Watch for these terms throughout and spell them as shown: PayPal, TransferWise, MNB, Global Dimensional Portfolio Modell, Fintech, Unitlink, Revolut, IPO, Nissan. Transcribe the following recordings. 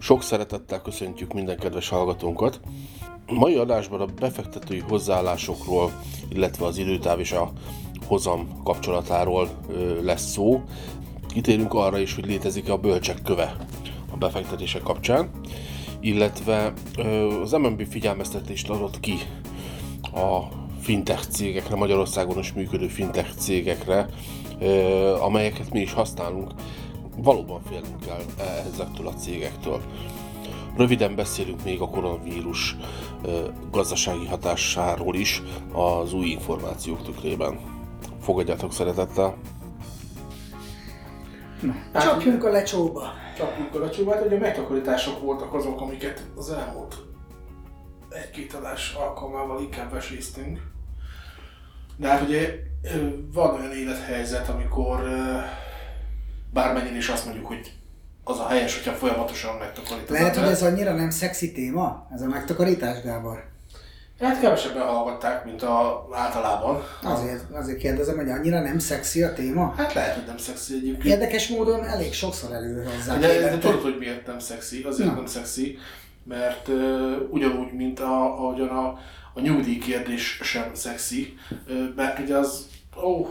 Sok szeretettel köszöntjük minden kedves hallgatónkat. Mai adásban a befektetői hozzáállásokról, illetve az időtáv és a hozam kapcsolatáról lesz szó. Kitérünk arra is, hogy létezik-e a bölcsek köve a befektetése kapcsán, illetve az MNB figyelmeztetést adott ki a fintech cégekre, Magyarországon is működő fintech cégekre, amelyeket mi is használunk. Valóban félnünk kell ezektől a cégektől. Röviden beszélünk még a koronavírus gazdasági hatásáról is az új információk tükrében. Fogadjátok szeretettel! Csapjunk a lecsóba! Csapjunk a lecsóba, hogy a megtakarítások voltak azok, amiket az elmúlt egy-két adás alkalmával inkább veséztünk. De hát ugye van olyan élethelyzet, amikor bármennyire is azt mondjuk, hogy az a helyes, hogyha folyamatosan megtakarítod. Lehet, hogy ez annyira nem szexi téma, ez a megtakarítás, Gábor? Hát kevesebben hallgatták, mint általában. Azért kérdezem, hogy annyira nem szexi a téma? Hát lehet, hogy nem szexi egyébként. Érdekes módon elég sokszor előre hozzá. De tudod, hogy miért nem szexi? Azért nem szexi, mert ugyanúgy, mint ahogyan a nyugdíjkérdés sem szexi, mert ugye az,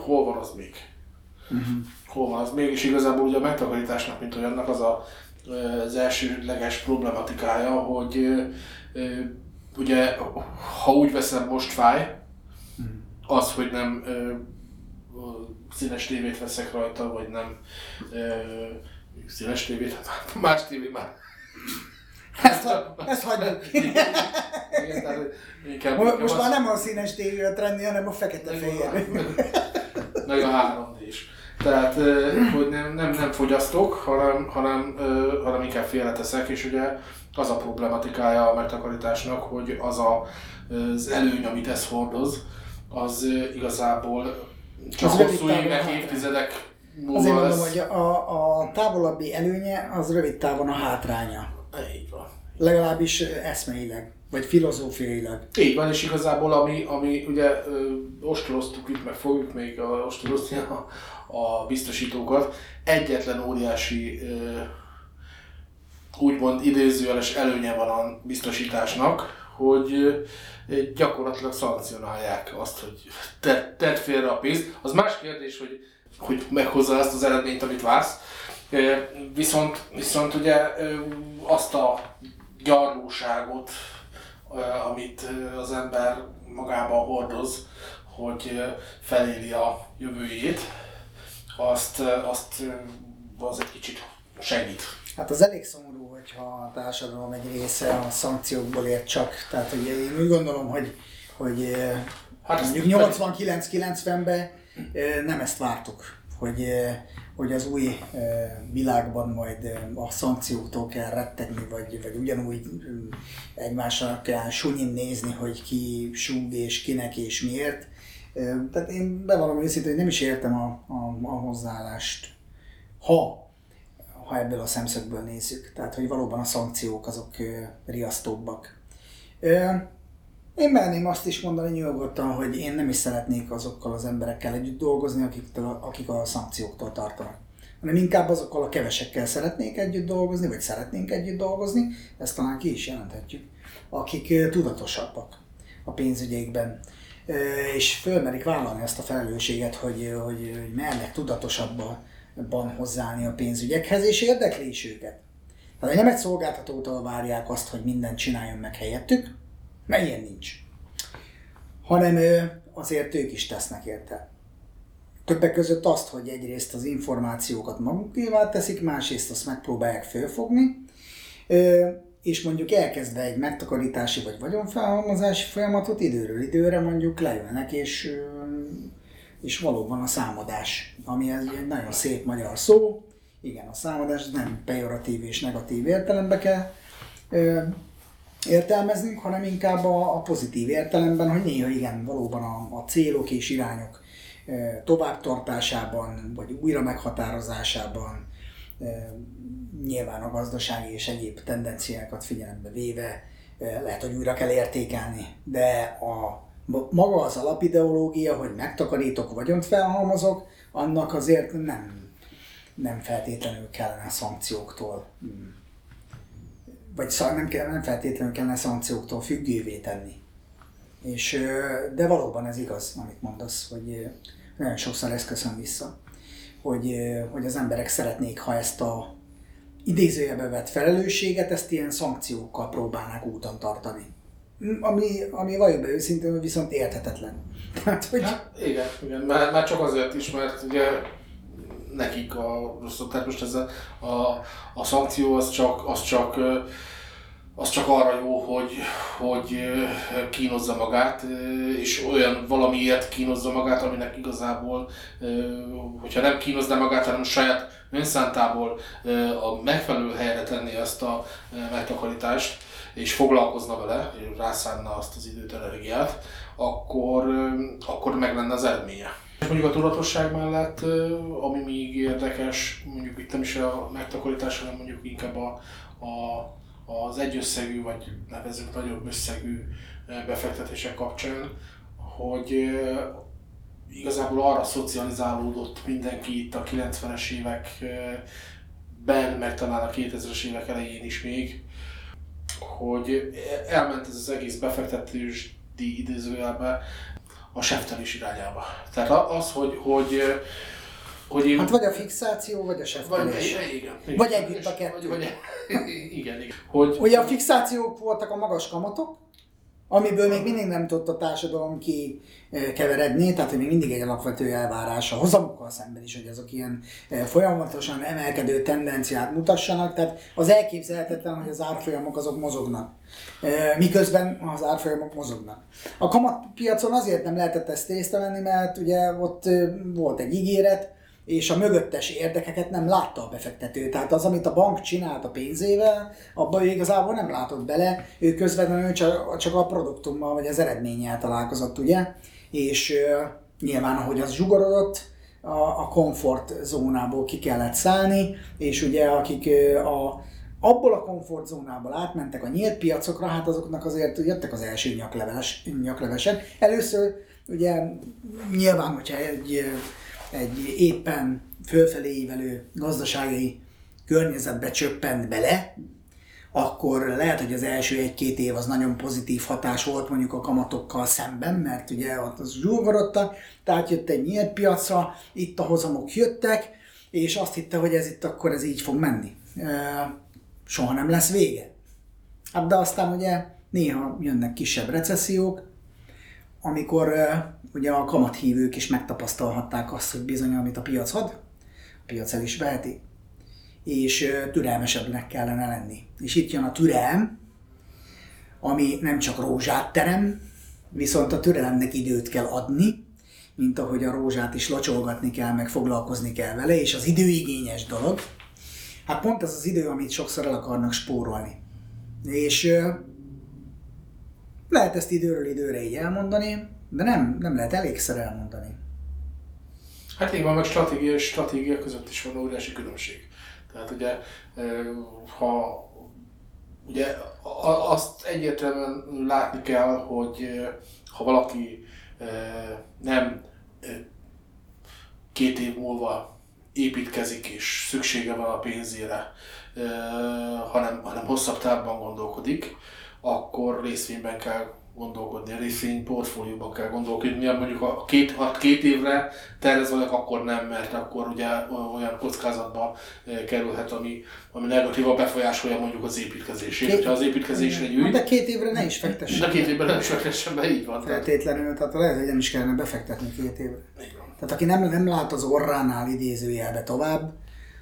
hol van az még? Hol van az még? És igazából ugye a megtakarításnak, mint olyannak az az elsődleges problematikája, hogy ugye, ha úgy veszem, most fáj, az, hogy nem színes tévét veszek rajta, vagy nem színes tévét, hát más tévé már. Ezt hagyjuk. Most már nem a színes tévé a trendi, hanem a fekete-fehér. Meg a 3D-s. Tehát, hogy nem fogyasztok, hanem inkább félreteszek, és ugye az a problematikája a megtakarításnak, hogy az előny, amit ez hordoz, az igazából csak hosszú évek, évtizedek múlva lesz. Azért mondom, hogy a távolabbi előnye az rövid távon a hátránya. Így van. Legalábbis eszmeileg, vagy filozófiailag. Így van, és igazából ami ugye ostoroztuk itt, meg fogjuk még ostorozni a biztosítókat, egyetlen óriási úgymond idézőjeles előnye van a biztosításnak, hogy gyakorlatilag szankcionálják azt, hogy tedd félre a pénzt. Az más kérdés, hogy meghozza azt az eredményt, amit vársz. Viszont ugye azt a gyarlóságot, amit az ember magában hordoz, hogy feléli a jövőjét, azt az egy kicsit segít. Hát az elég szomorú, hogyha a társadalom egy része a szankciókból ér csak. Tehát ugye én úgy gondolom, hogy hát mondjuk 89-90-ben nem ezt vártuk, hogy az új világban majd a szankcióktól kell rettegni, vagy ugyanúgy egymásra kell sunyin nézni, hogy ki súg és kinek és miért. Tehát én bevallom őszintén, hogy nem is értem a hozzáállást, ha ebből a szemszögből nézzük. Tehát, hogy valóban a szankciók azok riasztóbbak. Én merném azt is mondani nyugodtan, hogy én nem is szeretnék azokkal az emberekkel együtt dolgozni, akik a szankcióktól tartanak. Hanem inkább azokkal a kevesekkel szeretnék együtt dolgozni, vagy szeretnénk együtt dolgozni, ezt talán ki is jelenthetjük, akik tudatosabbak a pénzügyeikben. És fölmerik vállalni ezt a felelősséget, hogy mernek tudatosabban hozzáállni a pénzügyekhez, és érdekli is őket. Tehát nem egy szolgáltatótól várják azt, hogy mindent csináljon meg helyettük, mert ilyen nincs, hanem azért ők is tesznek érte. Többek között azt, hogy egyrészt az információkat magukévá teszik, másrészt azt megpróbálják fölfogni, és mondjuk elkezdve egy megtakarítási vagy vagyonfelhalmozási folyamatot időről időre mondjuk lejönnek, és valóban a számadás, ami egy nagyon szép magyar szó, igen, a számadás nem pejoratív és negatív értelembe kell értelmeznünk, hanem inkább a pozitív értelemben, hogy néha igen, valóban a célok és irányok továbbtartásában, vagy újra meghatározásában, nyilván a gazdasági és egyéb tendenciákat figyelembe véve lehet, hogy újra kell értékelni, de maga az alapideológia, hogy megtakarítok, vagyont felhalmozok, annak azért nem feltétlenül kellene a szankcióktól vagy nem feltétlenül kellene szankcióktól függővé tenni. És, de valóban ez igaz, amit mondasz, hogy nagyon sokszor ezt köszön vissza, hogy az emberek szeretnék, ha ezt a idézőjelbe vett felelősséget, ezt ilyen szankciókkal próbálnák úton tartani. Ami valljuk be őszintén, viszont érthetetlen. Hát, hogy... Igen. Már csak azért is, mert ugye nekik a rosszok, tehát most ez a szankció az csak arra jó, hogy kínozza magát, és olyan valamiért kínozza magát, aminek igazából, hogyha nem kínozza magát, hanem saját önszántából a megfelelő helyre tenni ezt a megtakarítást, és foglalkozna vele, rászánna azt az időt, energiát, akkor meg lenne az eredménye. Mondjuk a tudatosság mellett, ami még érdekes, mondjuk itt nem is a megtakarítás, hanem mondjuk inkább az egyösszegű, vagy nevezzük nagyobb összegű befektetések kapcsán, hogy igazából arra szocializálódott mindenki itt a 90-es években, meg talán a 2000-es évek elején is még, hogy elment ez az egész befektetősdi idézőjelbe a seftelés irányába. Tehát az, hogy én... Hát vagy a fixáció, vagy a seftelés. Igen. Vagy együtt a kettő. Igen. Hogy a fixációk voltak a magas kamatok, amiből még mindig nem tudta a társadalom kikeveredni, tehát hogy még mindig egy alapvető elvárás a hozamokkal szemben is, hogy azok ilyen folyamatosan emelkedő tendenciát mutassanak, tehát az elképzelhetetlen, hogy az árfolyamok azok mozognak, miközben az árfolyamok mozognak. A kamatpiacon azért nem lehetett ezt észrevenni, mert ugye ott volt egy ígéret, és a mögöttes érdekeket nem látta a befektető. Tehát az, amit a bank csinált a pénzével, abban ő igazából nem látott bele, ő közvetlenül csak a produktummal vagy az eredménnyel találkozott, ugye? És nyilván, ahogy az zsugorodott, a komfortzónából ki kellett szállni, és ugye akik abból a komfortzónából átmentek a nyílt piacokra, hát azoknak azért jöttek az első nyaklevesek. Először ugye nyilván, hogyha egy éppen fölfelé ívelő gazdasági környezetbe csöppent bele, akkor lehet, hogy az első 1-2 év az nagyon pozitív hatás volt mondjuk a kamatokkal szemben, mert ugye ott az zsúgorodtak, tehát jött egy nyílt piacra, itt a hozamok jöttek, és azt hitte, hogy ez itt akkor ez így fog menni. Soha nem lesz vége. Hát de aztán ugye néha jönnek kisebb recessziók, amikor ugye a kamathívők is megtapasztalhatták azt, hogy bizony, amit a piac ad, a piac el is veheti, és türelmesebbnek kellene lenni. És itt jön a türelem, ami nem csak rózsát terem, viszont a türelemnek időt kell adni, mint ahogy a rózsát is locsolgatni kell, meg foglalkozni kell vele, és az időigényes dolog. Hát pont ez az idő, amit sokszor el akarnak spórolni. És lehet ezt időről időre így elmondani, de nem lehet elégszer elmondani. Hát így van, meg stratégia és stratégia között is van óriási különbség. Tehát ugye, ha ugye azt egyértelműen látni kell, hogy ha valaki nem 2 év múlva építkezik és szüksége van a pénzére, hanem hosszabb távban gondolkodik, akkor részvényben kell gondolkodni, a részvényportfólióban kell gondolkodni, mondjuk a 2 évre tervez vagyok, akkor nem, mert akkor ugye olyan kockázatba kerülhet, ami negatívan befolyásolja mondjuk az építkezését. Hogyha az építkezésre gyűjt... De 2 évre ne is fektessen. De 2 évre nem is fektessen be, így van. Feltétlenül, tehát lehet, hogy nem is kellene befektetni 2 évre. Tehát aki nem lát az orránál idézőjelbe tovább,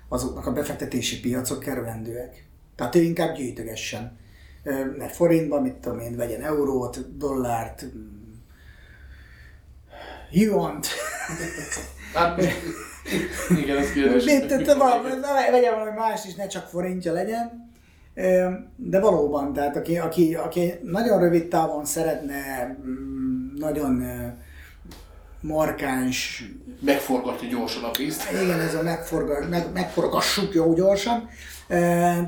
azoknak a befektetési piacok kerülendőek. Tehát ő inkább gyűjtögessen. Mert forintban, mit tudom én, vegyen eurót, dollárt, juant. Hát, igen, ez kérdés. Vegyen valami más is, ne csak forintja legyen. De valóban, tehát aki nagyon rövid távon szeretne nagyon markáns... Megforgatni gyorsan a pénzt. Igen, ez a megforgassuk jó gyorsan.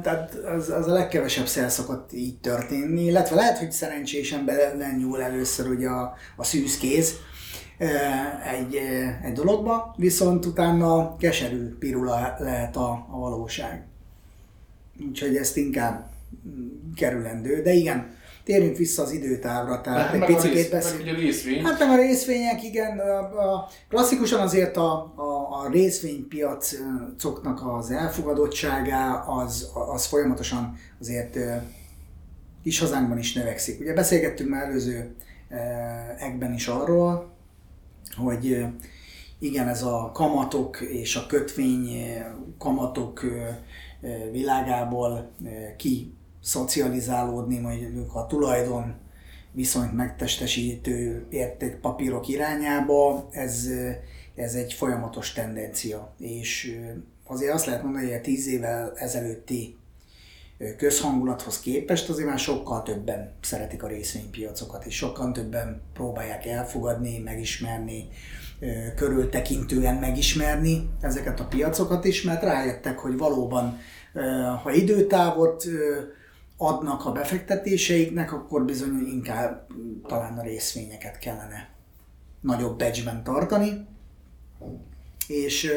Tehát az a legkevesebb szer szokott így történni, illetve lehet, hogy szerencsésen belenyúl először ugye a szűz kéz egy dologba, viszont utána keserű pirula lehet a valóság. Úgyhogy ezt inkább kerülendő, de igen, térjünk vissza az időtávra, tehát egy picit beszélünk. Hát nem a részvények, igen, a klasszikusan azért a részvénypiacoknak az elfogadottsága az folyamatosan azért kis hazánkban is növekszik. Ugye beszélgettünk már előző ekben is arról, hogy igen, ez a kamatok és a kötvény kamatok világából kiszocializálódni, mondjuk a tulajdon viszont megtestesítő értékpapírok irányába, ez egy folyamatos tendencia. És azért azt lehet mondani, hogy a 10 évvel ezelőtti közhangulathoz képest azért már sokkal többen szeretik a részvénypiacokat, és sokkal többen próbálják elfogadni, megismerni, körültekintően megismerni ezeket a piacokat is, mert rájöttek, hogy valóban, ha időtávot adnak a befektetéseiknek, akkor bizony inkább talán a részvényeket kellene nagyobb batchben tartani. És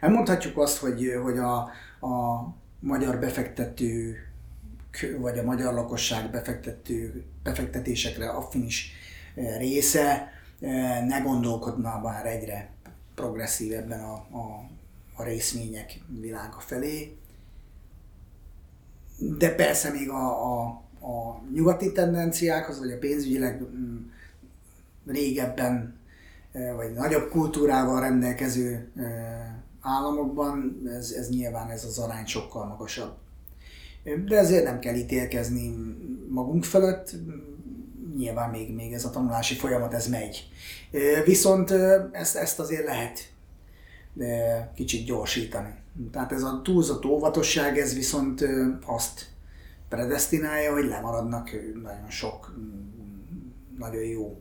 elmondhatjuk azt, hogy a magyar befektetők, vagy a magyar lakosság befektetésekre affinis része ne gondolkodna már egyre progresszívebben a részvények világa felé. De persze még a nyugati tendenciákhoz, vagy a pénzügyileg régebben, vagy nagyobb kultúrával rendelkező államokban ez nyilván ez az arány sokkal magasabb. De ezért nem kell ítélkezni magunk fölött, nyilván még ez a tanulási folyamat, ez megy. Viszont ezt azért lehet kicsit gyorsítani. Tehát ez a túlzott óvatosság, ez viszont azt predesztinálja, hogy lemaradnak nagyon sok, nagyon jó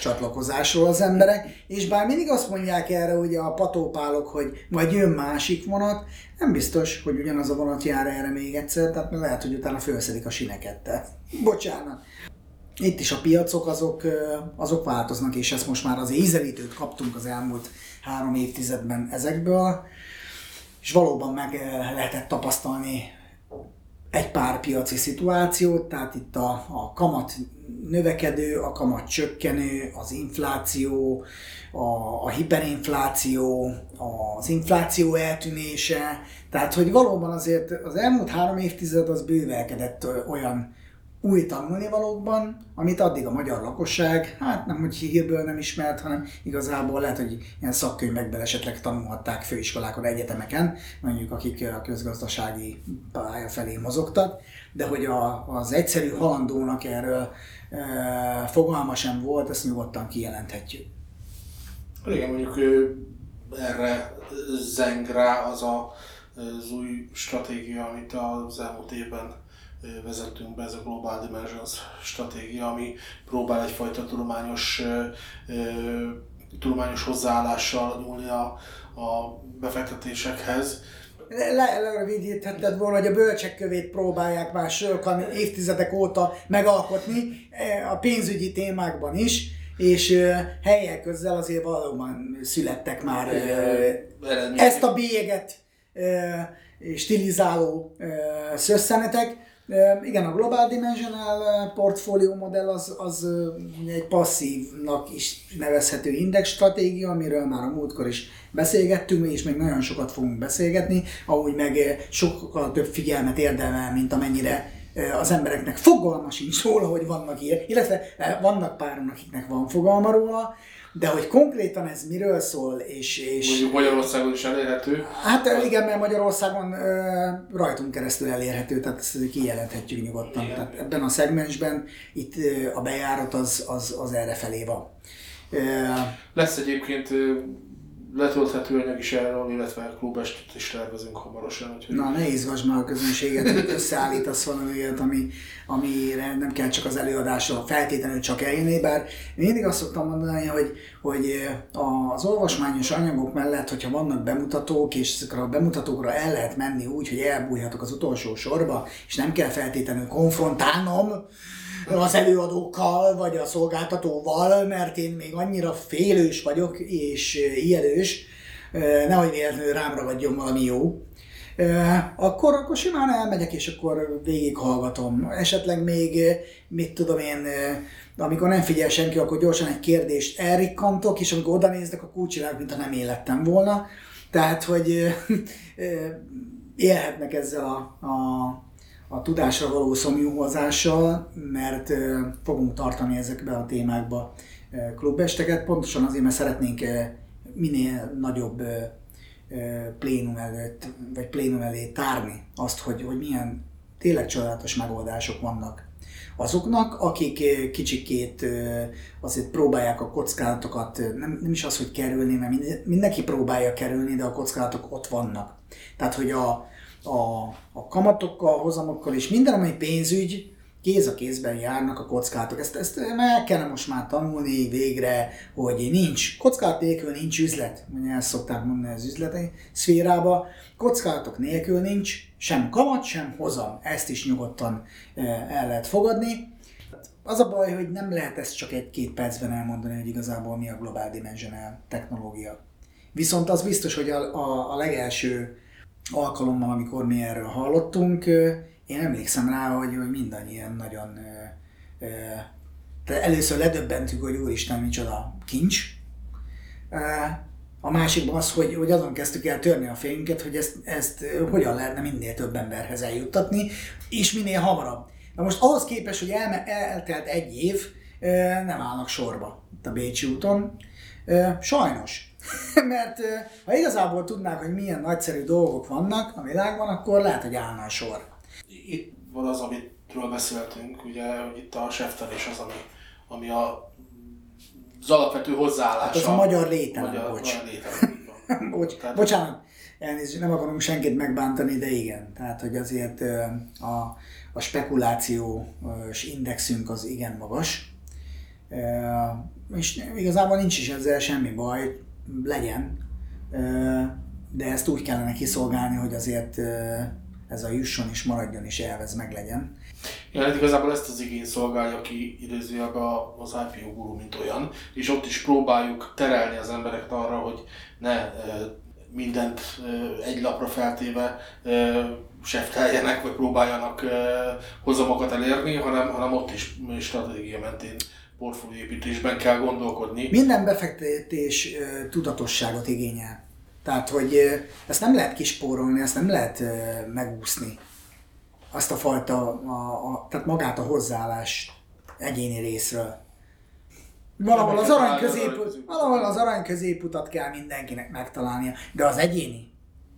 csatlakozásról az emberek, és bár mindig azt mondják erre ugye a patópálok, hogy majd jön másik vonat, nem biztos, hogy ugyanaz a vonat jár erre még egyszer, tehát lehet, hogy utána felszedik a sineket, tehát bocsánat. Itt is a piacok azok változnak, és ezt most már az ízelítőt kaptunk az elmúlt 3 évtizedben ezekből, és valóban meg lehetett tapasztalni egy pár piaci szituációt, tehát itt a kamat növekedő, a kamat csökkenő, az infláció, a hiperinfláció, az infláció eltűnése, tehát hogy valóban azért az elmúlt 3 évtized az bővelkedett olyan új tanulnivalókban, amit addig a magyar lakosság, hát nem hogy hírből nem ismert, hanem igazából lehet, hogy ilyen szakkönyvekben esetleg tanulhatták főiskolákon, egyetemeken, mondjuk akik a közgazdasági pálya felé mozogtak, de hogy az egyszerű halandónak erről fogalma sem volt, ezt nyugodtan kijelenthetjük. Igen, mondjuk erre zeng rá az új stratégia, amit az elmúlt évben vezetünk be, ez a Global Dimension stratégia, ami próbál egyfajta tudományos hozzáállással nyúlni a befektetésekhez. Lerövidítheted volna, hogy a bölcsek kövét próbálják már sokan évtizedek óta megalkotni a pénzügyi témákban is, és helyek közzel azért valóban születtek már ezt a bélyeget stilizáló szösszenetek. Igen, a Global Dimensional Portfolio Modell az egy passzívnak is nevezhető indexstratégia, amiről már a múltkor is beszélgettünk, és még nagyon sokat fogunk beszélgetni, ahogy meg sokkal több figyelmet érdemel, mint amennyire az embereknek fogalma sincs róla, hogy vannak ilyen, illetve vannak páron, akiknek van fogalma róla, de hogy konkrétan ez miről szól, és mondjuk Magyarországon is elérhető? Hát igen, mert Magyarországon rajtunk keresztül elérhető, tehát ezt kijelenthetjük nyugodtan. Igen. Tehát ebben a szegmensben itt a bejárat az errefelé van. Lesz egyébként letölthető anyag is erről, illetve klubestét is tervezünk hamarosan. Úgyhogy... Na, ne izgass már a közönséget, hogy összeállítasz valami olyat, amire nem kell csak az előadásra feltétlenül csak eljönni, bár mindig azt szoktam mondani, hogy az olvasmányos anyagok mellett, hogyha vannak bemutatók, és ezekre a bemutatókra el lehet menni úgy, hogy elbújhatok az utolsó sorba, és nem kell feltétlenül konfrontálnom az előadókkal, vagy a szolgáltatóval, mert én még annyira félős vagyok, és ijedős, nehogy véletlenül rám ragadjon valami jó. akkor simán elmegyek, és akkor végighallgatom. Esetleg még, mit tudom én, amikor nem figyel senki, akkor gyorsan egy kérdést elrikkantok, és amikor oda néznek, akkor úgy csinálok, mintha nem élettem volna. Tehát, hogy élhetnek ezzel a tudásra való szomjúhozással, mert fogunk tartani ezekbe a témákba klubesteket, pontosan azért, mert szeretnénk minél nagyobb plénum előtt, vagy plénum elé tárni azt, hogy milyen tényleg csodálatos megoldások vannak azoknak, akik kicsikét azért próbálják a kockázatokat, nem is az, hogy kerülni, mert mindenki próbálja kerülni, de a kockázatok ott vannak. Tehát, hogy a kamatokkal, hozamokkal és minden, amely pénzügy, kéz a kézben járnak a kockázatok. Ezt meg kellene most már tanulni végre, hogy nincs kockázat nélkül nincs üzlet. Ugye ezt szokták mondani az üzleti szférába. Kockázatok nélkül nincs sem kamat, sem hozam. Ezt is nyugodtan el lehet fogadni. Az a baj, hogy nem lehet ezt csak egy-két percben elmondani, hogy igazából mi a Global Dimensional technológia. Viszont az biztos, hogy a legelső alkalommal, amikor mi erről hallottunk, én emlékszem rá, hogy mindannyian nagyon... először ledöbbentük, hogy úristen, micsoda kincs. A másikban az, hogy azon kezdtük el törni a fejünket, hogy ezt hogyan lehetne minél több emberhez eljuttatni, és minél hamarabb. Na most ahhoz képest, hogy eltelt egy év, nem állnak sorba itt a Bécsi úton. Sajnos. Mert ha igazából tudnák, hogy milyen nagyszerű dolgok vannak a világban, akkor lehet, hogy állna a sor. Itt van az, amitről beszéltünk, ugye, hogy itt a seftelés az, ami az alapvető hozzáállása. Hát az a magyar lételem, Bocsánat, elnézést, nem akarom senkit megbántani, de igen. Tehát, hogy azért a spekulációs indexünk az igen magas. És igazából nincs is ezzel semmi baj, legyen. De ezt úgy kellene kiszolgálni, hogy azért... ez a jusson is, maradjon és elvez, meg legyen. Ja, igazából ezt az igény szolgálja ki idézőleg az IPO guru, mint olyan, és ott is próbáljuk terelni az embereket arra, hogy ne mindent egy lapra feltéve sefteljenek, vagy próbáljanak hozamokat elérni, hanem ott is stratégia mentén portfólióépítésben kell gondolkodni. Minden befektetés tudatosságot igényel. Tehát, hogy ezt nem lehet kispórolni, ezt nem lehet megúszni. Azt a fajta, tehát magát a hozzáállás egyéni részről. Valahol az arany középutat kell mindenkinek megtalálnia, de az egyéni.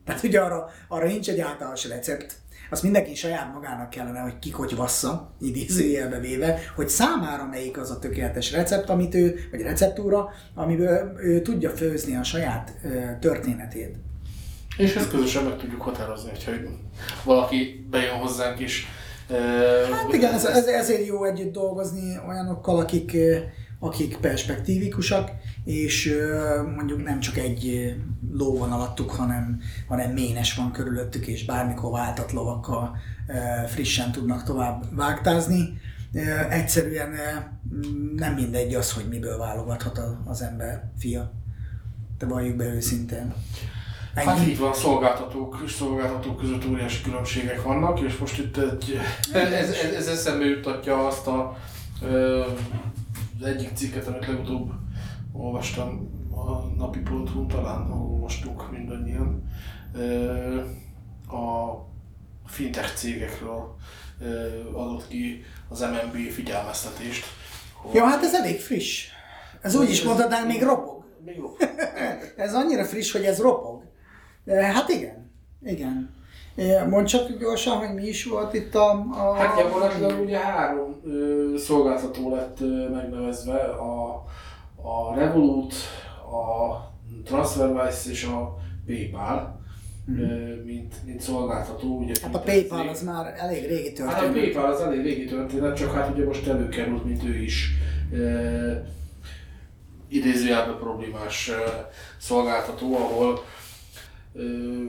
Tehát ugye arra nincs egy általános recept. Azt mindenki saját magának kellene, hogy kikotyvassza, idézőjelbe véve, hogy számára melyik az a tökéletes recept, amit vagy receptúra, amiből ő tudja főzni a saját történetét. És ezt közösen meg tudjuk határozni, hogyha valaki bejön hozzánk is. Hát igen, ezért jó együtt dolgozni olyanokkal, akik perspektívikusak, és mondjuk nem csak egy ló van alattuk, hanem ménes van körülöttük, és bármikor váltott lovakkal frissen tudnak tovább vágtázni. Egyszerűen nem mindegy az, hogy miből válogathat az ember fia. De valljuk be őszintén. Ennyi? Hát így van, szolgáltatók és szolgáltatók között óriási különbségek vannak, és most itt ez eszembe jutatja azt az egyik cikket, amit legutóbb olvastam a napi.hu-n, talán olvastuk mindannyian, a fintech cégekről adott ki az MNB figyelmeztetést. Ja, hát ez elég friss. Ez úgy is mondhatnánk, még ropog. Ez annyira friss, hogy ez ropog. Hát igen. Mondd csak gyorsan, hogy mi is volt itt a... Hát gyakorlatilag ugye 3 szolgáltató lett megnevezve, a Revolut, a TransferWise és a PayPal, mint szolgáltató. Ugye, hát a PayPal az már elég régi történet. Hát a PayPal az elég régi történet, csak hát ugye most előkerült, mint ő is idézőjelben problémás szolgáltató, ahol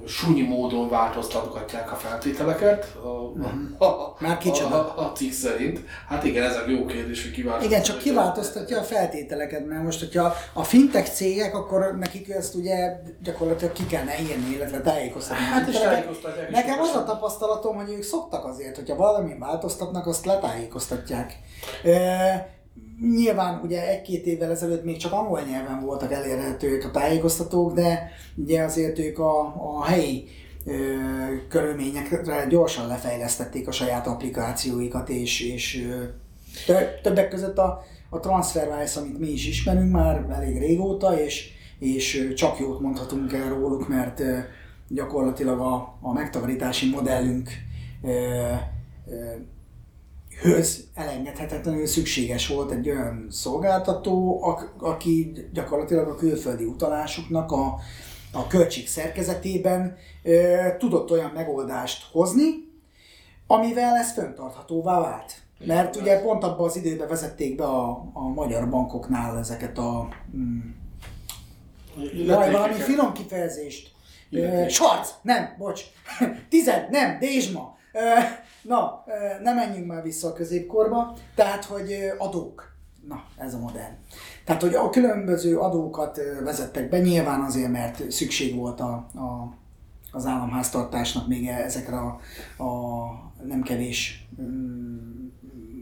súnyi módon változtatgatják a feltételeket. Már kicsoda. A cikk szerint. Hát igen, ez a jó kérdés, hogy kiváltoztatja. Igen, csak kiváltoztatja a feltételeket, mert most, hogyha a fintech cégek, akkor nekik ezt ugye gyakorlatilag ki kellene ilyen életre tájékoztatni. Hát és tájékoztatják. Nekem az a tapasztalatom, hogy ők szoktak azért, hogyha valamin változtatnak, azt letájékoztatják. Nyilván ugye egy-két évvel ezelőtt még csak angol nyelven voltak elérhetők a tájékoztatók, de ugye azért ők a helyi körülményekre gyorsan lefejlesztették a saját applikációikat, és többek között a TransferWise, amit mi is ismerünk már elég régóta, és csak jót mondhatunk el róluk, mert gyakorlatilag a megtakarítási modellünk höz elengedhetetlenül szükséges volt egy olyan szolgáltató, aki gyakorlatilag a külföldi utalásoknak a költség szerkezetében tudott olyan megoldást hozni, amivel ez fenntarthatóvá vált. Mert ugye pont abban az időben vezették be a magyar bankoknál ezeket a valami finom kifejezést. Dézsma! Na, ne menjünk már vissza a középkorba, tehát hogy adók, na ez a modern. Tehát hogy a különböző adókat vezettek be, nyilván azért, mert szükség volt az államháztartásnak még ezekre a nem kevés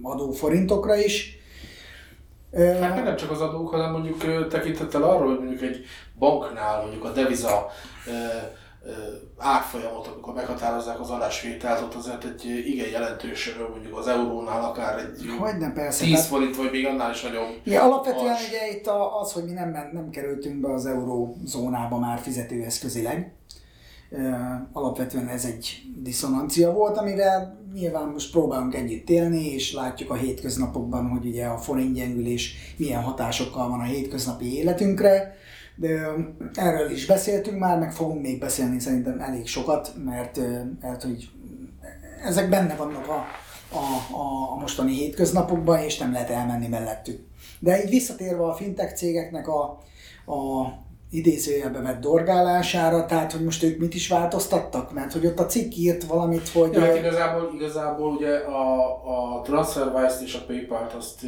adóforintokra is. Hát nem csak az adók, hanem mondjuk tekintettel arra, hogy mondjuk egy banknál mondjuk a deviza árfolyamot, amikor meghatározzák az adásvételt, ott azért egy igen jelentős, mondjuk az eurónál akár egy majdnem, persze, 10 forint, vagy még annál is nagyon... Ja, alapvetően ugye itt az, hogy mi nem kerültünk be az eurózónába már fizetőeszközileg. Alapvetően ez egy diszonancia volt, amivel nyilván most próbálunk együtt élni, és látjuk a hétköznapokban, hogy ugye a forintgyengülés milyen hatásokkal van a hétköznapi életünkre. De erről is beszéltünk már, meg fogunk még beszélni szerintem elég sokat, mert hogy ezek benne vannak a mostani hétköznapokban, és nem lehet elmenni mellettük. De így visszatérve a fintech cégeknek a idézőjelbe vett dorgálására, tehát hogy most ők mit is változtattak? Mert hogy ott a cikk írt valamit, hogy... Ja, hát igazából ugye a TransferWise-t és a PayPal-t azt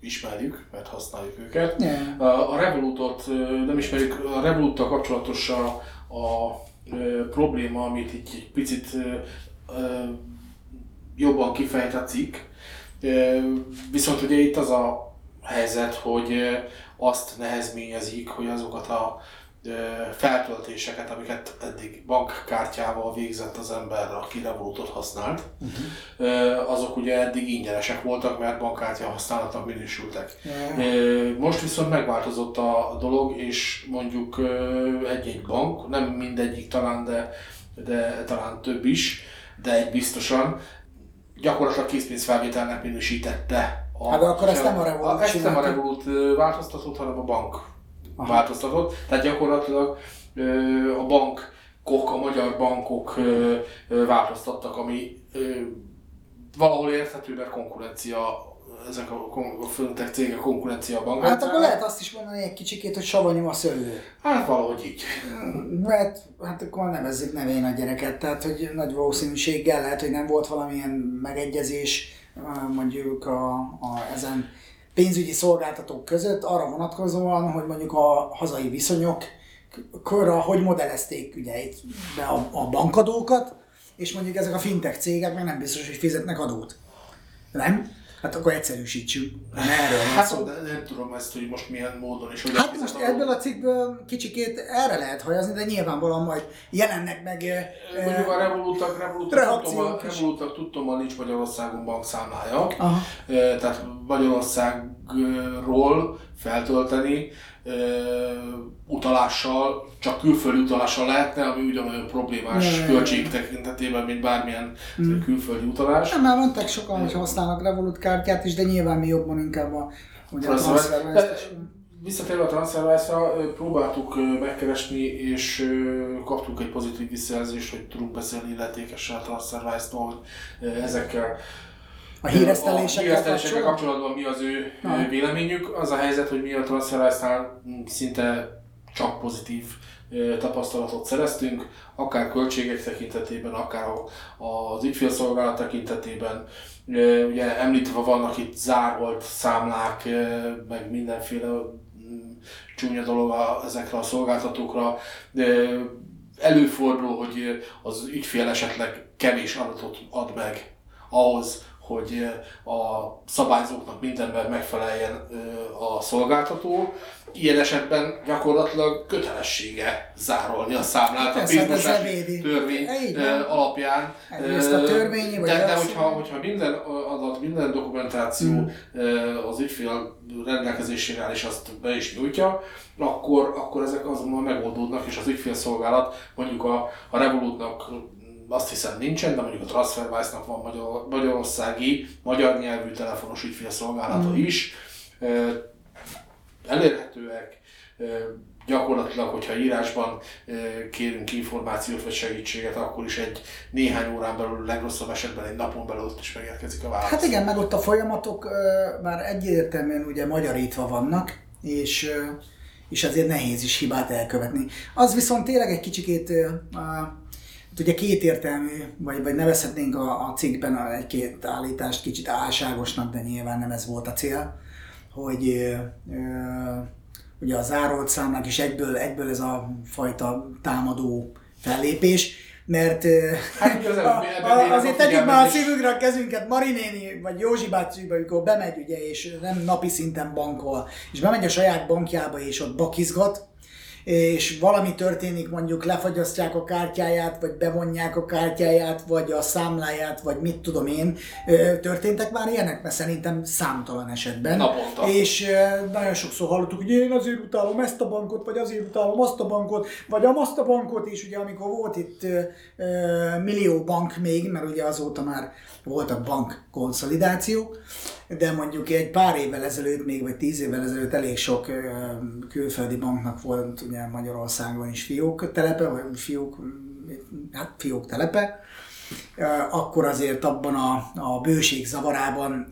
ismerjük, mert használjuk őket. Yeah. A Revolutot nem ismerjük, a Revoluttal kapcsolatos a probléma, amit itt egy picit jobban kifejt a cikk. Viszont ugye itt az a helyzet, hogy azt nehezményezik, hogy azokat a feltöltéseket, amiket eddig bankkártyával végzett az ember, aki Revolutot használt, azok ugye eddig ingyenesek voltak, mert bankkártya használatnak minősültek. Most viszont megváltozott a dolog, és mondjuk egy-egy bank, nem mindegyik talán, de talán több is, de egy biztosan, gyakorlatilag készpénzfelvételnek minősítette. De akkor ezt nem a Revolut változtatott, hanem a bank. Aha. Változtatott, tehát gyakorlatilag a bankok, a magyar bankok változtattak, ami valahol érthető, mert konkurencia, ezek a fintech cégek konkurencia a bankok. Hát akkor lehet azt is mondani egy kicsikét, hogy savanyú a szőlő. Hát valahogy így. Mert hát akkor nevezzük nevén a gyereket, tehát hogy nagy valószínűséggel lehet, hogy nem volt valamilyen megegyezés mondjuk ezen pénzügyi szolgáltatók között arra vonatkozóan, hogy mondjuk a hazai viszonyokra hogy modellezték ugye itt be a bankadókat, és mondjuk ezek a fintech cégek meg nem biztos, hogy fizetnek adót. Nem? Hát akkor egyszerűsítsük. Nem erről van szó. Nem tudom ezt, hogy most milyen módon is. Hát most ebből a cikkből kicsikét erre lehet hajazni, de nyilvánvalóan majd jelennek meg mondjuk a Revolutnak tudtommal nincs Magyarországon bankszámlája. Tehát Magyarországról feltölteni utalással, csak külföldi utalással lehetne, ami ugyanolyan problémás költség tekintetében, mint bármilyen külföldi utalás. Nem, már mondták sokan, hogy használnak Revolut kártyát is, de nyilván mi jobban inkább a TransferWise-t. Visszatérve a TransferWise-ra, próbáltuk megkeresni, és kaptuk egy pozitív visszajelzést, hogy tudunk beszélni illetékesen a TransferWise-tól ezekkel. A híresztelésekkel kapcsolatban mi az ő véleményük. Az a helyzet, hogy mi a TransferWise-nál szinte csak pozitív tapasztalatot szereztünk, akár költségek tekintetében, akár az ügyfélszolgálat tekintetében. Ugye említve vannak itt zárolt számlák, meg mindenféle csúnya dolog ezekre a szolgáltatókra. Előfordul, hogy az ügyfél esetleg kevés adatot ad meg ahhoz, hogy a szabályzóknak mindenben megfeleljen a szolgáltató. Ilyen esetben gyakorlatilag kötelessége zárolni a számlát a pénzmosási törvény alapján. De hogyha minden adat, minden dokumentáció az ügyfél rendelkezésére áll és azt be is nyújtja, akkor ezek azonnal megoldódnak, és az ügyfélszolgálat mondjuk a Revolutnak azt hiszem nincsen, de mondjuk a TransferWise-nak van magyarországi, magyar nyelvű telefonos ügyfélszolgálata is. Elérhetőek, gyakorlatilag, hogyha írásban kérünk információt vagy segítséget, akkor is egy néhány órán belül, legrosszabb esetben egy napon belül ott is megérkezik a válasz. Hát igen, meg ott a folyamatok már egyértelműen ugye magyarítva vannak, és ezért nehéz is hibát elkövetni. Az viszont tényleg egy kicsikét ugye kétértelmű, vagy nevezhetnénk a cikkben egy-két állítást kicsit álságosnak, de nyilván nem ez volt a cél, hogy ugye a zárolt számlák is egyből ez a fajta támadó fellépés, mert hát, azért tegyük már a szívünkre a kezünket, Mari néni vagy Józsi bácsiba, amikor bemegy ugye, és nem napi szinten bankol, és bemegy a saját bankjába és ott bakizgat, és valami történik, mondjuk lefagyasztják a kártyáját, vagy bevonják a kártyáját, vagy a számláját, vagy mit tudom én. Történtek már ilyenek? Mert szerintem számtalan esetben. Naponta. És nagyon sokszor hallottuk, hogy én azért utálom ezt a bankot, vagy azért utálom azt a bankot, vagy azt a bankot is, ugye amikor volt itt millió bank még, mert ugye azóta már voltak bankkonszolidációk, de mondjuk egy pár évvel ezelőtt még, vagy 10 évvel ezelőtt elég sok külföldi banknak volt ugye Magyarországon is fiók telepe, akkor azért abban a bőség zavarában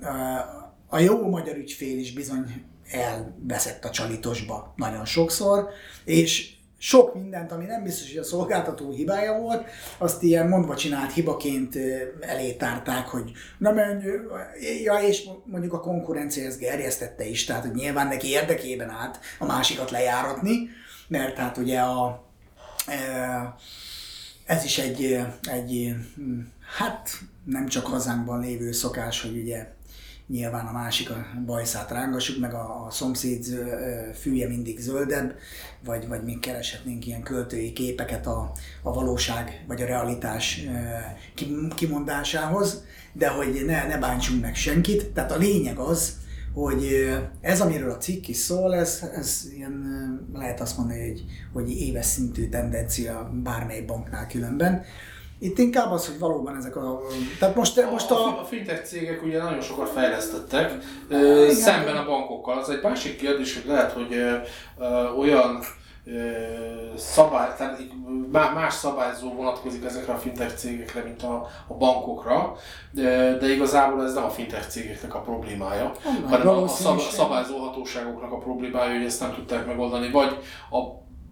a jó magyar ügyfél is bizony elveszett a csalitosba nagyon sokszor, és sok mindent, ami nem biztos, hogy a szolgáltató hibája volt, azt ilyen mondva csinált hibaként elé tárták, hogy na menj, ja, és mondjuk a konkurencia ezt gerjesztette is, tehát hogy nyilván neki érdekében állt a másikat lejáratni, mert hát ugye ez is egy hát nem csak hazánkban lévő szokás, hogy ugye nyilván a másik a bajszát rángassuk, meg a szomszéd fűje mindig zöldebb, vagy még kereshetnénk ilyen költői képeket a valóság vagy a realitás kimondásához, de hogy ne bántsunk meg senkit. Tehát a lényeg az, hogy ez, amiről a cikk is szól, ez ilyen, lehet azt mondani, hogy éves szintű tendencia bármely banknál különben. Itt inkább az, hogy valóban ezek a... Tehát most a fintech cégek ugye nagyon sokat fejlesztettek szemben a bankokkal. Az egy másik kérdés, hogy lehet, hogy olyan más szabályzó vonatkozik ezekre a fintech cégekre, mint a bankokra, de igazából ez nem a fintech cégeknek a problémája, hanem a szabályzó hatóságoknak a problémája, hogy ezt nem tudták megoldani, vagy a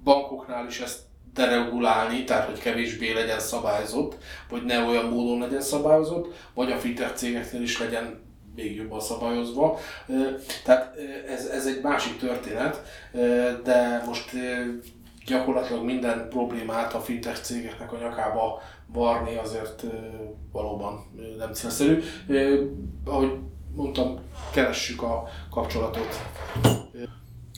bankoknál is ezt deregulálni, tehát hogy kevésbé legyen szabályozott, vagy ne olyan módon legyen szabályozott, vagy a fintech cégeknél is legyen még jobban szabályozva. Tehát ez egy másik történet, de most gyakorlatilag minden problémát a fintech cégeknek a nyakába varni azért valóban nem célszerű. Ahogy mondtam, keressük a kapcsolatot.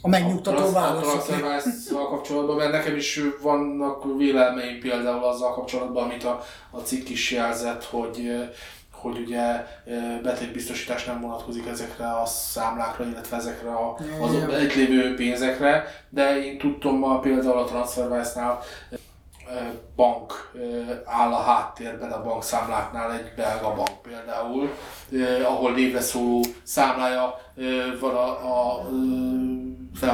A megnyugtató válaszok. A TransferWise-val kapcsolatban, mert nekem is vannak vélelmeim például azzal kapcsolatban, amit a cikk is jelzett, hogy ugye betétbiztosítás nem vonatkozik ezekre a számlákra, illetve ezekre az itt lévő pénzekre, de én tudtam ma például a TransferWise-nál bank áll a háttérben a bankszámláknál, egy belga bank például, ahol névre szóló számlája van a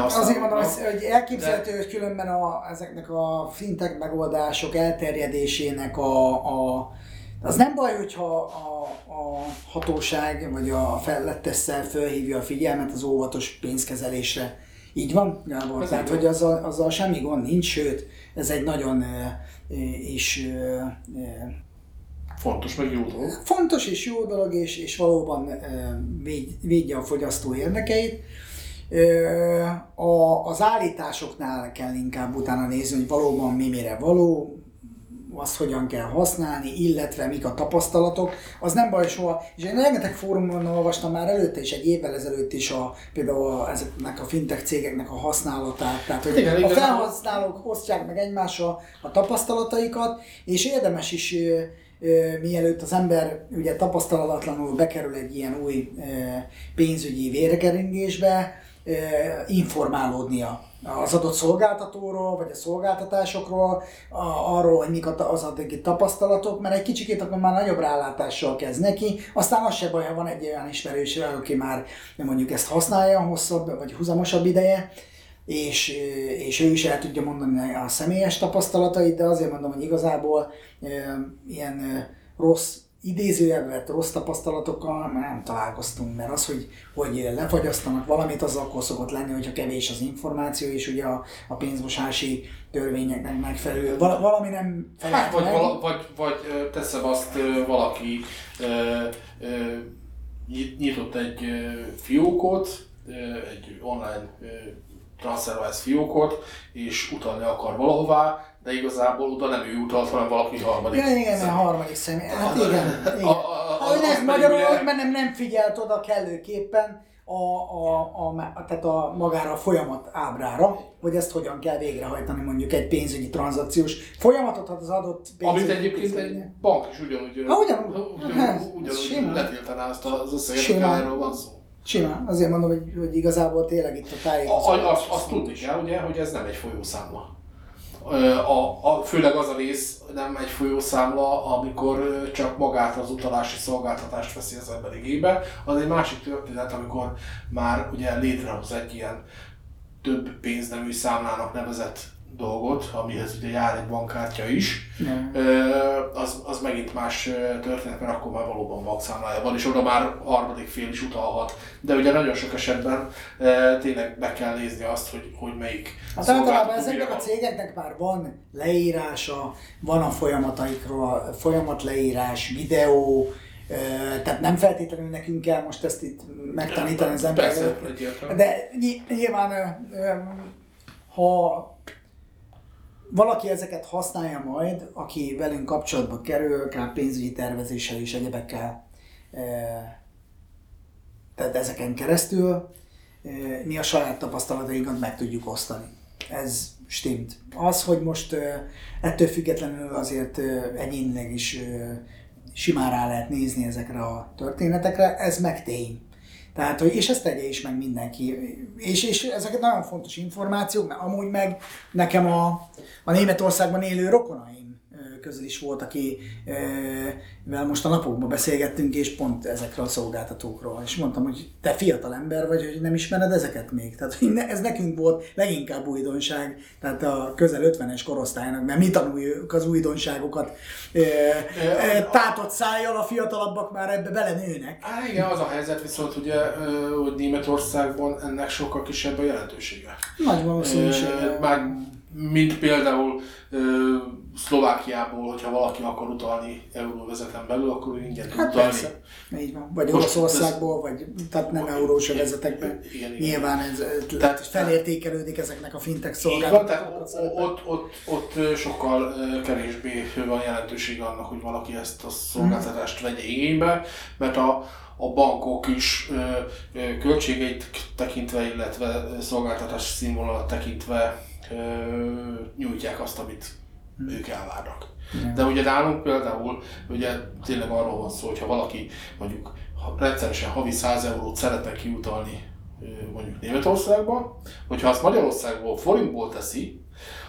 azért mondom, hogy elképzelhető, hogy különben ezeknek a fintech megoldások elterjedésének az nem baj, hogyha a hatóság vagy a fellettes szer fölhívja a figyelmet az óvatos pénzkezelésre Így van, Gábor. Ez tehát, hogy azzal semmi gond nincs, sőt, ez egy nagyon fontos meg jó dolog. Fontos és jó dolog, és valóban védje a fogyasztó érdekeit. Az állításoknál kell inkább utána nézni, hogy valóban mi mire való, azt hogyan kell használni, illetve mik a tapasztalatok, az nem baj soha. És én rengeteg fórumon olvastam már előtte is, egy évvel ezelőtt is például ezeknek a fintech cégeknek a használatát. Tehát, hogy igen, a felhasználók osztják meg egymással a tapasztalataikat, és érdemes is, mielőtt az ember ugye tapasztalatlanul bekerül egy ilyen új pénzügyi vérkeringésbe, informálódnia az adott szolgáltatóról, vagy a szolgáltatásokról, arról, hogy mik az addigi tapasztalatok, mert egy kicsikét akkor már nagyobb rálátással kezd neki, aztán az se baj, ha van egy olyan ismerős, aki már mondjuk ezt használja hosszabb vagy húzamosabb ideje, és ő is el tudja mondani a személyes tapasztalatait, de azért mondom, hogy igazából ilyen rossz, idézőjelben rossz tapasztalatokkal nem találkoztunk, mert az, hogy lefagyasztanak valamit, az akkor szokott lenni, hogyha kevés az információ, és ugye a pénzmosási törvényeknek megfelelő. Valami nem felelt hát, meg. Vagy teszem azt, valaki nyitott egy fiókot, egy online TransferWise fiókot, és utalni akar valahová, de igazából oda nem ő utalt, hanem valaki harmadik. Igen, a harmadik személy. Hát igen. Ez magyarul, mert nem figyelt oda kellőképpen tehát a magára a folyamat ábrára, hogy ezt hogyan kell végrehajtani mondjuk egy pénzügyi tranzakciós folyamatot, az adott pénzügyi. Amit egyébként egy bank is ugyanúgy letiltaná azt az összeget, amiről van szó. Simán. Azért mondom, hogy igazából tényleg itt a tájékozódás. Azt tudni kell, ugye, hogy ez nem egy folyószámla. Főleg az a rész nem egy folyószámla, amikor csak magát az utalási szolgáltatást veszi az ember igénybe. Az egy másik történet, amikor már ugye létrehoz egy ilyen több pénznemű számlának nevezett dolgot, amihez ugye jár egy bankkártya is, az megint más történet, mert akkor már valóban bankszámlája van, és oda már harmadik fél is utalhat. De ugye nagyon sok esetben tényleg meg kell nézni azt, hogy melyik szolgáltató. Hát általában ezeknek a cégeknek már van leírása, van a folyamataikról, folyamatleírás, videó, tehát nem feltétlenül nekünk kell most ezt itt megtanítani az embereket. De nyilván, ha valaki ezeket használja majd, aki velünk kapcsolatba kerül, akár pénzügyi tervezéssel és egyebekkel, tehát ezeken keresztül mi a saját tapasztalatainkat meg tudjuk osztani. Ez stimmt. Az, hogy most ettől függetlenül azért egyénileg is simán rá lehet nézni ezekre a történetekre, ez meg tény. Tehát, és ezt tegye is meg mindenki. És ezeket nagyon fontos információk, mert amúgy meg nekem a Németországban élő rokonaim közül is volt, akivel most a napokban beszélgettünk, és pont ezekről a szolgáltatókról. És mondtam, hogy te fiatal ember vagy, hogy nem ismered ezeket még. Tehát ez nekünk volt leginkább újdonság, tehát a közel 50-es korosztálynak, mert mi tanuljuk az újdonságokat. Tátott szájjal a fiatalabbak már ebbe belenőnek. Hát igen, az a helyzet viszont ugye, hogy Németországban ennek sokkal kisebb a jelentősége. Nagy valószínűsége. Mint például Szlovákiából, hogyha valaki akar utalni euróvezeten belül, akkor ingyen tud utalni. Persze. Így van. Vagy Oroszországból, vagy tehát nem eurós övezetekben. Nyilván ez felértékelődik ezeknek a fintech szolgáltatók. Ott sokkal kevésbé van jelentőség annak, hogy valaki ezt a szolgáltatást vegye igénybe, mert a bankok is költségeit tekintve, illetve szolgáltatás színvonalat tekintve nyújtják azt, amit ők elvárnak. De ugye nálunk például ugye tényleg arról van szó, hogyha valaki mondjuk rendszeresen havi 100 eurót szeretne kiutalni mondjuk Németországba, hogyha azt Magyarországból forintból teszi,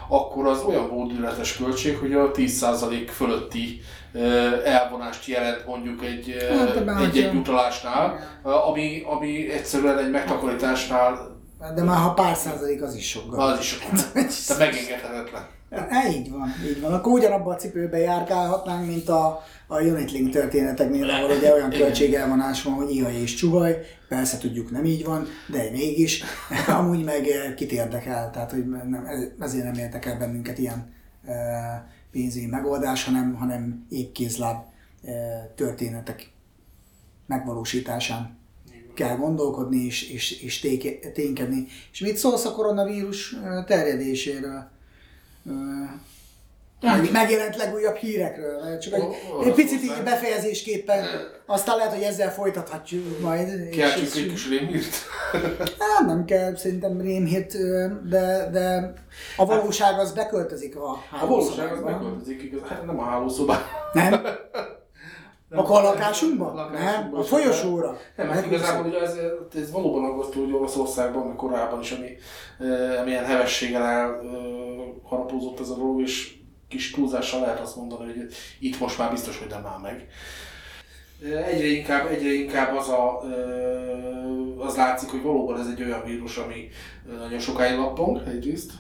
akkor az olyan bódületes költség, hogy a 10% fölötti elvonást jelent mondjuk egy utalásnál, ami egyszerűen egy megtakarításnál. De már ha pár százalék, az is sok. Az is sok. Tehát megengedhetetlen. Így van, így van. Akkor ugyanabban a cipőbe járkálhatnánk, mint a Unitlink történeteknél, ahol ugye olyan költségelvonás van, hogy ihaj és csuhaj, persze tudjuk nem így van, de mégis, amúgy meg kit érdekel, tehát hogy nem, ezért nem érdekel bennünket ilyen pénzügyi megoldás, hanem épkézláb történetek megvalósításán kell gondolkodni és ténykedni. És mit szólsz a koronavírus terjedéséről? Megjelent legújabb hírekről, csak egy picit így befejezésképpen, aztán lehet, hogy ezzel folytathatjuk majd. Kiáltsuk egy kis rémhírt? Nem kell, szerintem rémhírt, de a valóság az beköltözik a hálószobába. A valóság az beköltözik, igazán nem a hálószobába. Nem? Akkor a lakásunkban? Nem? A folyosóra? Nem, hát igazából ez valóban aggasztó, hogy Olaszországban, meg korábban is, amilyen hevességgel elharapózott ez a dolog, és kis túlzással lehet azt mondani, hogy itt most már biztos, hogy nem áll meg. Egyre inkább az látszik, hogy valóban ez egy olyan vírus, ami nagyon sokáig lappong, egyrészt.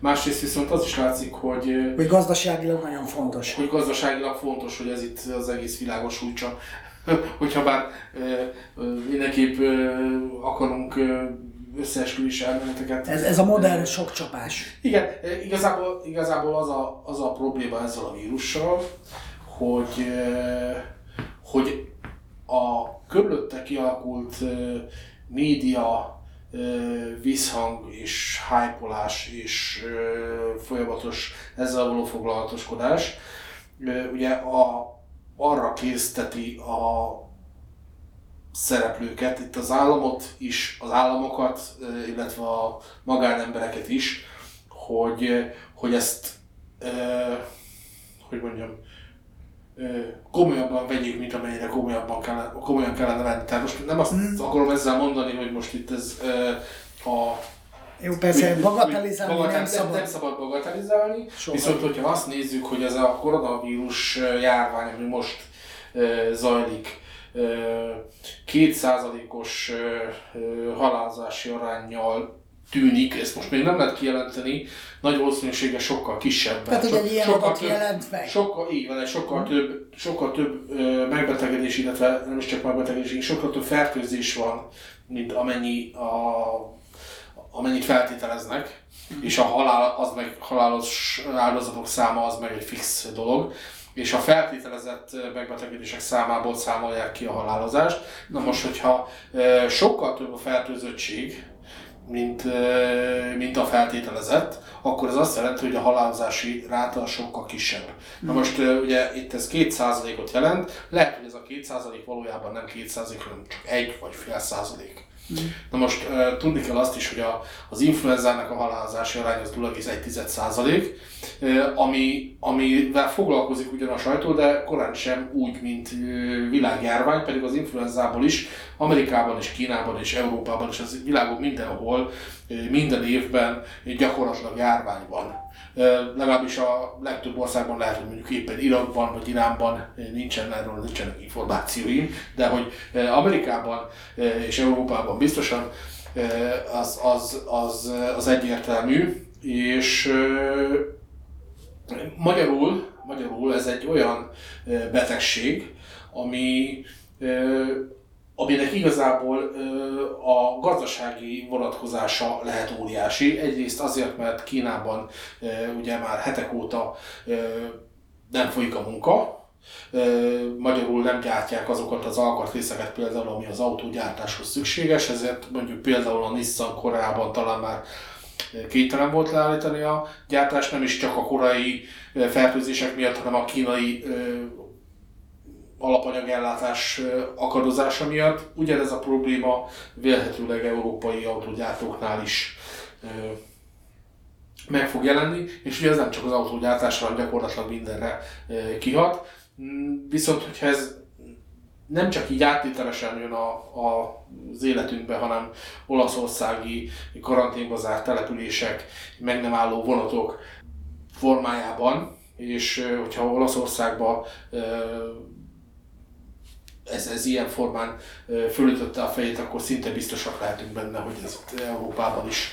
Másrészt viszont az is látszik, hogy gazdaságilag nagyon fontos. Hogy gazdaságilag fontos, hogy ez itt az egész világos sújtsa. Hogyha bár mindenképp akarunk összeesküvés elméleteket. Ez a modern sok csapás. Igen, igazából az a probléma ezzel a vírussal, hogy a körülötte kialakult média visszhang és hype-olás és folyamatos ezzel való foglalatoskodás ugye arra készteti a szereplőket, itt az államot is, az államokat, illetve a magánembereket is, hogy ezt, hogy mondjam, komolyabban vegyük, mint amennyire komolyan kellene venni. Tehát most nem azt akarom ezzel mondani, hogy most itt ez a... Jó, persze, bagatellizálni nem szabad. Nem szabad bagatellizálni, viszont hogyha azt nézzük, hogy ez a koronavírus járvány, ami most zajlik, 2%-os halálozási aránnyal tűnik, ezt most még nem lehet kijelenteni, nagy valószínűsége sokkal kisebben. Tehát, hogy egy ilyen adat jelent meg. Sokkal több megbetegedés, illetve nem is csak megbetegedés, sokkal több fertőzés van, mint amennyit feltételeznek, és a halálos áldozatok száma az meg egy fix dolog, és a feltételezett megbetegedések számából számolják ki a halálozást. Na most, hogyha sokkal több a fertőzöttség, mint a feltételezett, akkor ez azt jelenti, hogy a halálozási ráta sokkal kisebb. Na most ugye itt ez 2%-ot jelent, lehet, hogy ez a 2% valójában nem 2%, hanem csak 1 vagy fél százalék. Na most tudni kell azt is, hogy az influenzának a halálozási arány az 0,1%, amivel foglalkozik ugyan a sajtó, de korán sem úgy, mint világjárvány, pedig az influenzából is, Amerikában és Kínában és Európában és az világon mindenhol, minden évben gyakorlatilag járvány van. Legalábbis a legtöbb országban lehet, hogy mondjuk éppen Irakban vagy Iránban nincsenek információim, de hogy Amerikában és Európában biztosan az egyértelmű, és magyarul ez egy olyan betegség, aminek igazából a gazdasági vonatkozása lehet óriási. Egyrészt azért, mert Kínában ugye már hetek óta nem folyik a munka, magyarul nem gyártják azokat az alkatrészeket például, ami az autógyártáshoz szükséges, ezért mondjuk például a Nissan Koreában talán már kénytelen volt leállítani a gyártást, nem is csak a koreai fertőzések miatt, hanem a kínai alapanyagellátás akadozása miatt. Ugyanez a probléma vélhetőleg európai autógyártóknál is meg fog jelenni, és ugye ez nem csak az autógyártásra, hanem gyakorlatilag mindenre kihat. Viszont, hogyha ez nem csak így áttételesen jön az életünkbe, hanem olaszországi karanténba zárt települések, meg nem álló vonatok formájában, és hogyha Olaszországban ez ilyen formán fölütötte a fejét, akkor szinte biztosak lehetünk benne, hogy ez Európában is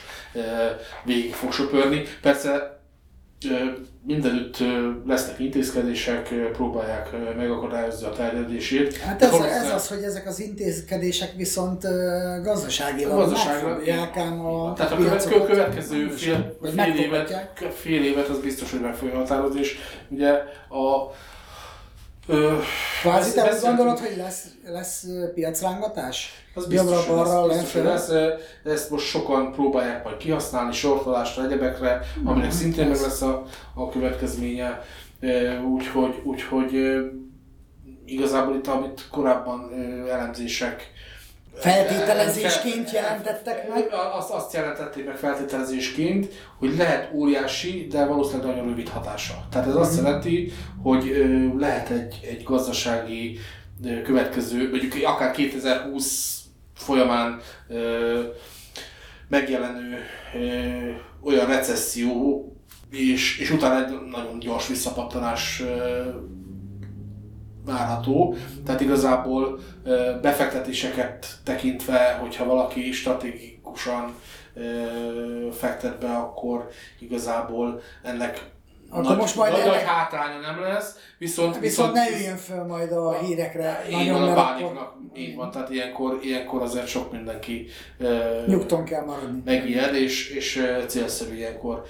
végig fog söpörni. Persze Mindenütt lesznek intézkedések, próbálják megakadályozni a terjedését. Hát ez az, hogy ezek az intézkedések viszont gazdaságilag megfogják ám a piacokat. A következő fél évet az biztos, hogy meg fogja határozni, és ugye a... Kvázi te azt gondolod, hogy lesz piacrángatás? Az biztos, hogy lesz. Ezt most sokan próbálják majd kihasználni, sortolásra, egyebekre, aminek szintén meg lesz a következménye. Úgyhogy igazából itt, amit korábban elemzések... Feltételezésként jelentettek meg? Azt jelentették meg feltételezésként, hogy lehet óriási, de valószínűleg nagyon rövid hatása. Tehát ez azt jelenti, hogy lehet egy gazdasági következő, mondjuk akár 2020 folyamán megjelenő olyan recesszió, és utána egy nagyon gyors visszapattanás várható. Tehát igazából befektetéseket tekintve, hogyha valaki strategikusan fektet be, akkor igazából ennek nagy hátránya nem lesz, viszont ne üljön föl majd a hírekre. Nagyon a bániknak, így van, tehát ilyenkor azért sok mindenki nyugton kell maradni. Megijed, és célszerű ilyenkor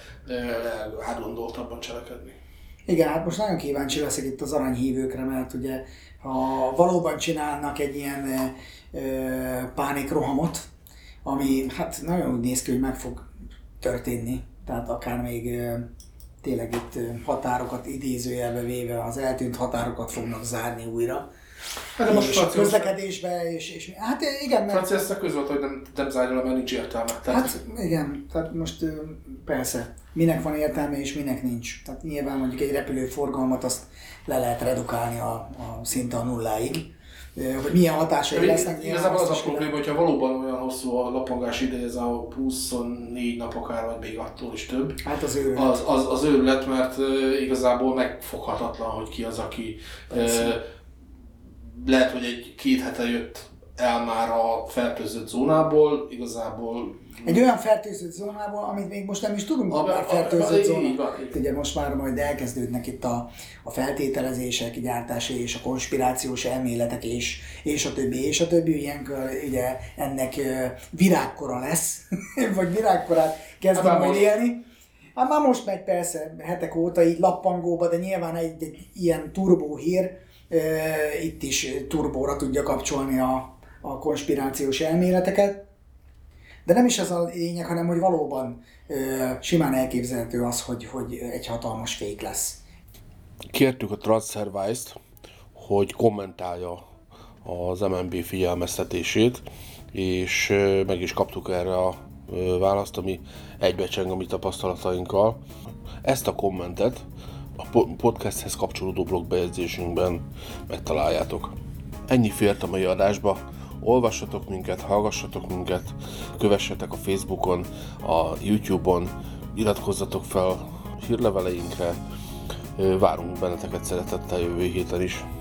átgondoltabban cselekedni. Igen, hát most nagyon kíváncsi leszek itt az aranyhívőkre, mert ugye ha valóban csinálnak egy ilyen pánikrohamot, ami hát nagyon úgy néz ki, hogy meg fog történni, tehát akár még tényleg itt határokat idézőjelbe véve az eltűnt határokat fognak zárni újra. Hát most közlekedésbe és hát igen, mert... Franciaország közölt, hogy nem zárja le, mert nincs értelme. Tehát... Hát igen, tehát most persze, minek van értelme és minek nincs. Tehát nyilván mondjuk egy repülőforgalmat azt le lehet redukálni a szinte a nulláig. Hogy milyen hatásai lesznek. Igazából az a probléma, hogyha valóban olyan hosszú a lapongás ideje, ez a 24 nap akár, vagy még attól is több. Hát az őrület. Az őrület, mert igazából megfoghatatlan, hogy ki az, aki... Lehet, hogy egy-két hete jött el már a fertőzött zónából, igazából... Egy olyan fertőzött zónából, amit még most nem is tudunk, hogy már fertőzött zóna. Ugye most már majd elkezdődnek itt a feltételezések, gyártási és a konspirációs elméletek és a többi. Ilyenkor ugye ennek virágkora lesz, vagy virágkorát kezdünk majd élni. Hát már most megy persze hetek óta így lappangóba, de nyilván egy ilyen turbó hír, itt is turbóra tudja kapcsolni a konspirációs elméleteket. De nem is ez a lényeg, hanem hogy valóban simán elképzelhető az, hogy egy hatalmas fék lesz. Kértük a TransferWise-t, hogy kommentálja az MNB figyelmeztetését, és meg is kaptuk erre a választ, ami egybecseng a mi tapasztalatainkkal. Ezt a kommentet a podcasthez kapcsolódó blogbejegyzésünkben megtaláljátok. Ennyi fért a mai adásba. Olvassatok minket, hallgassatok minket, kövessetek a Facebookon, a YouTube-on, iratkozzatok fel hírleveleinkre. Várunk benneteket szeretettel jövő héten is.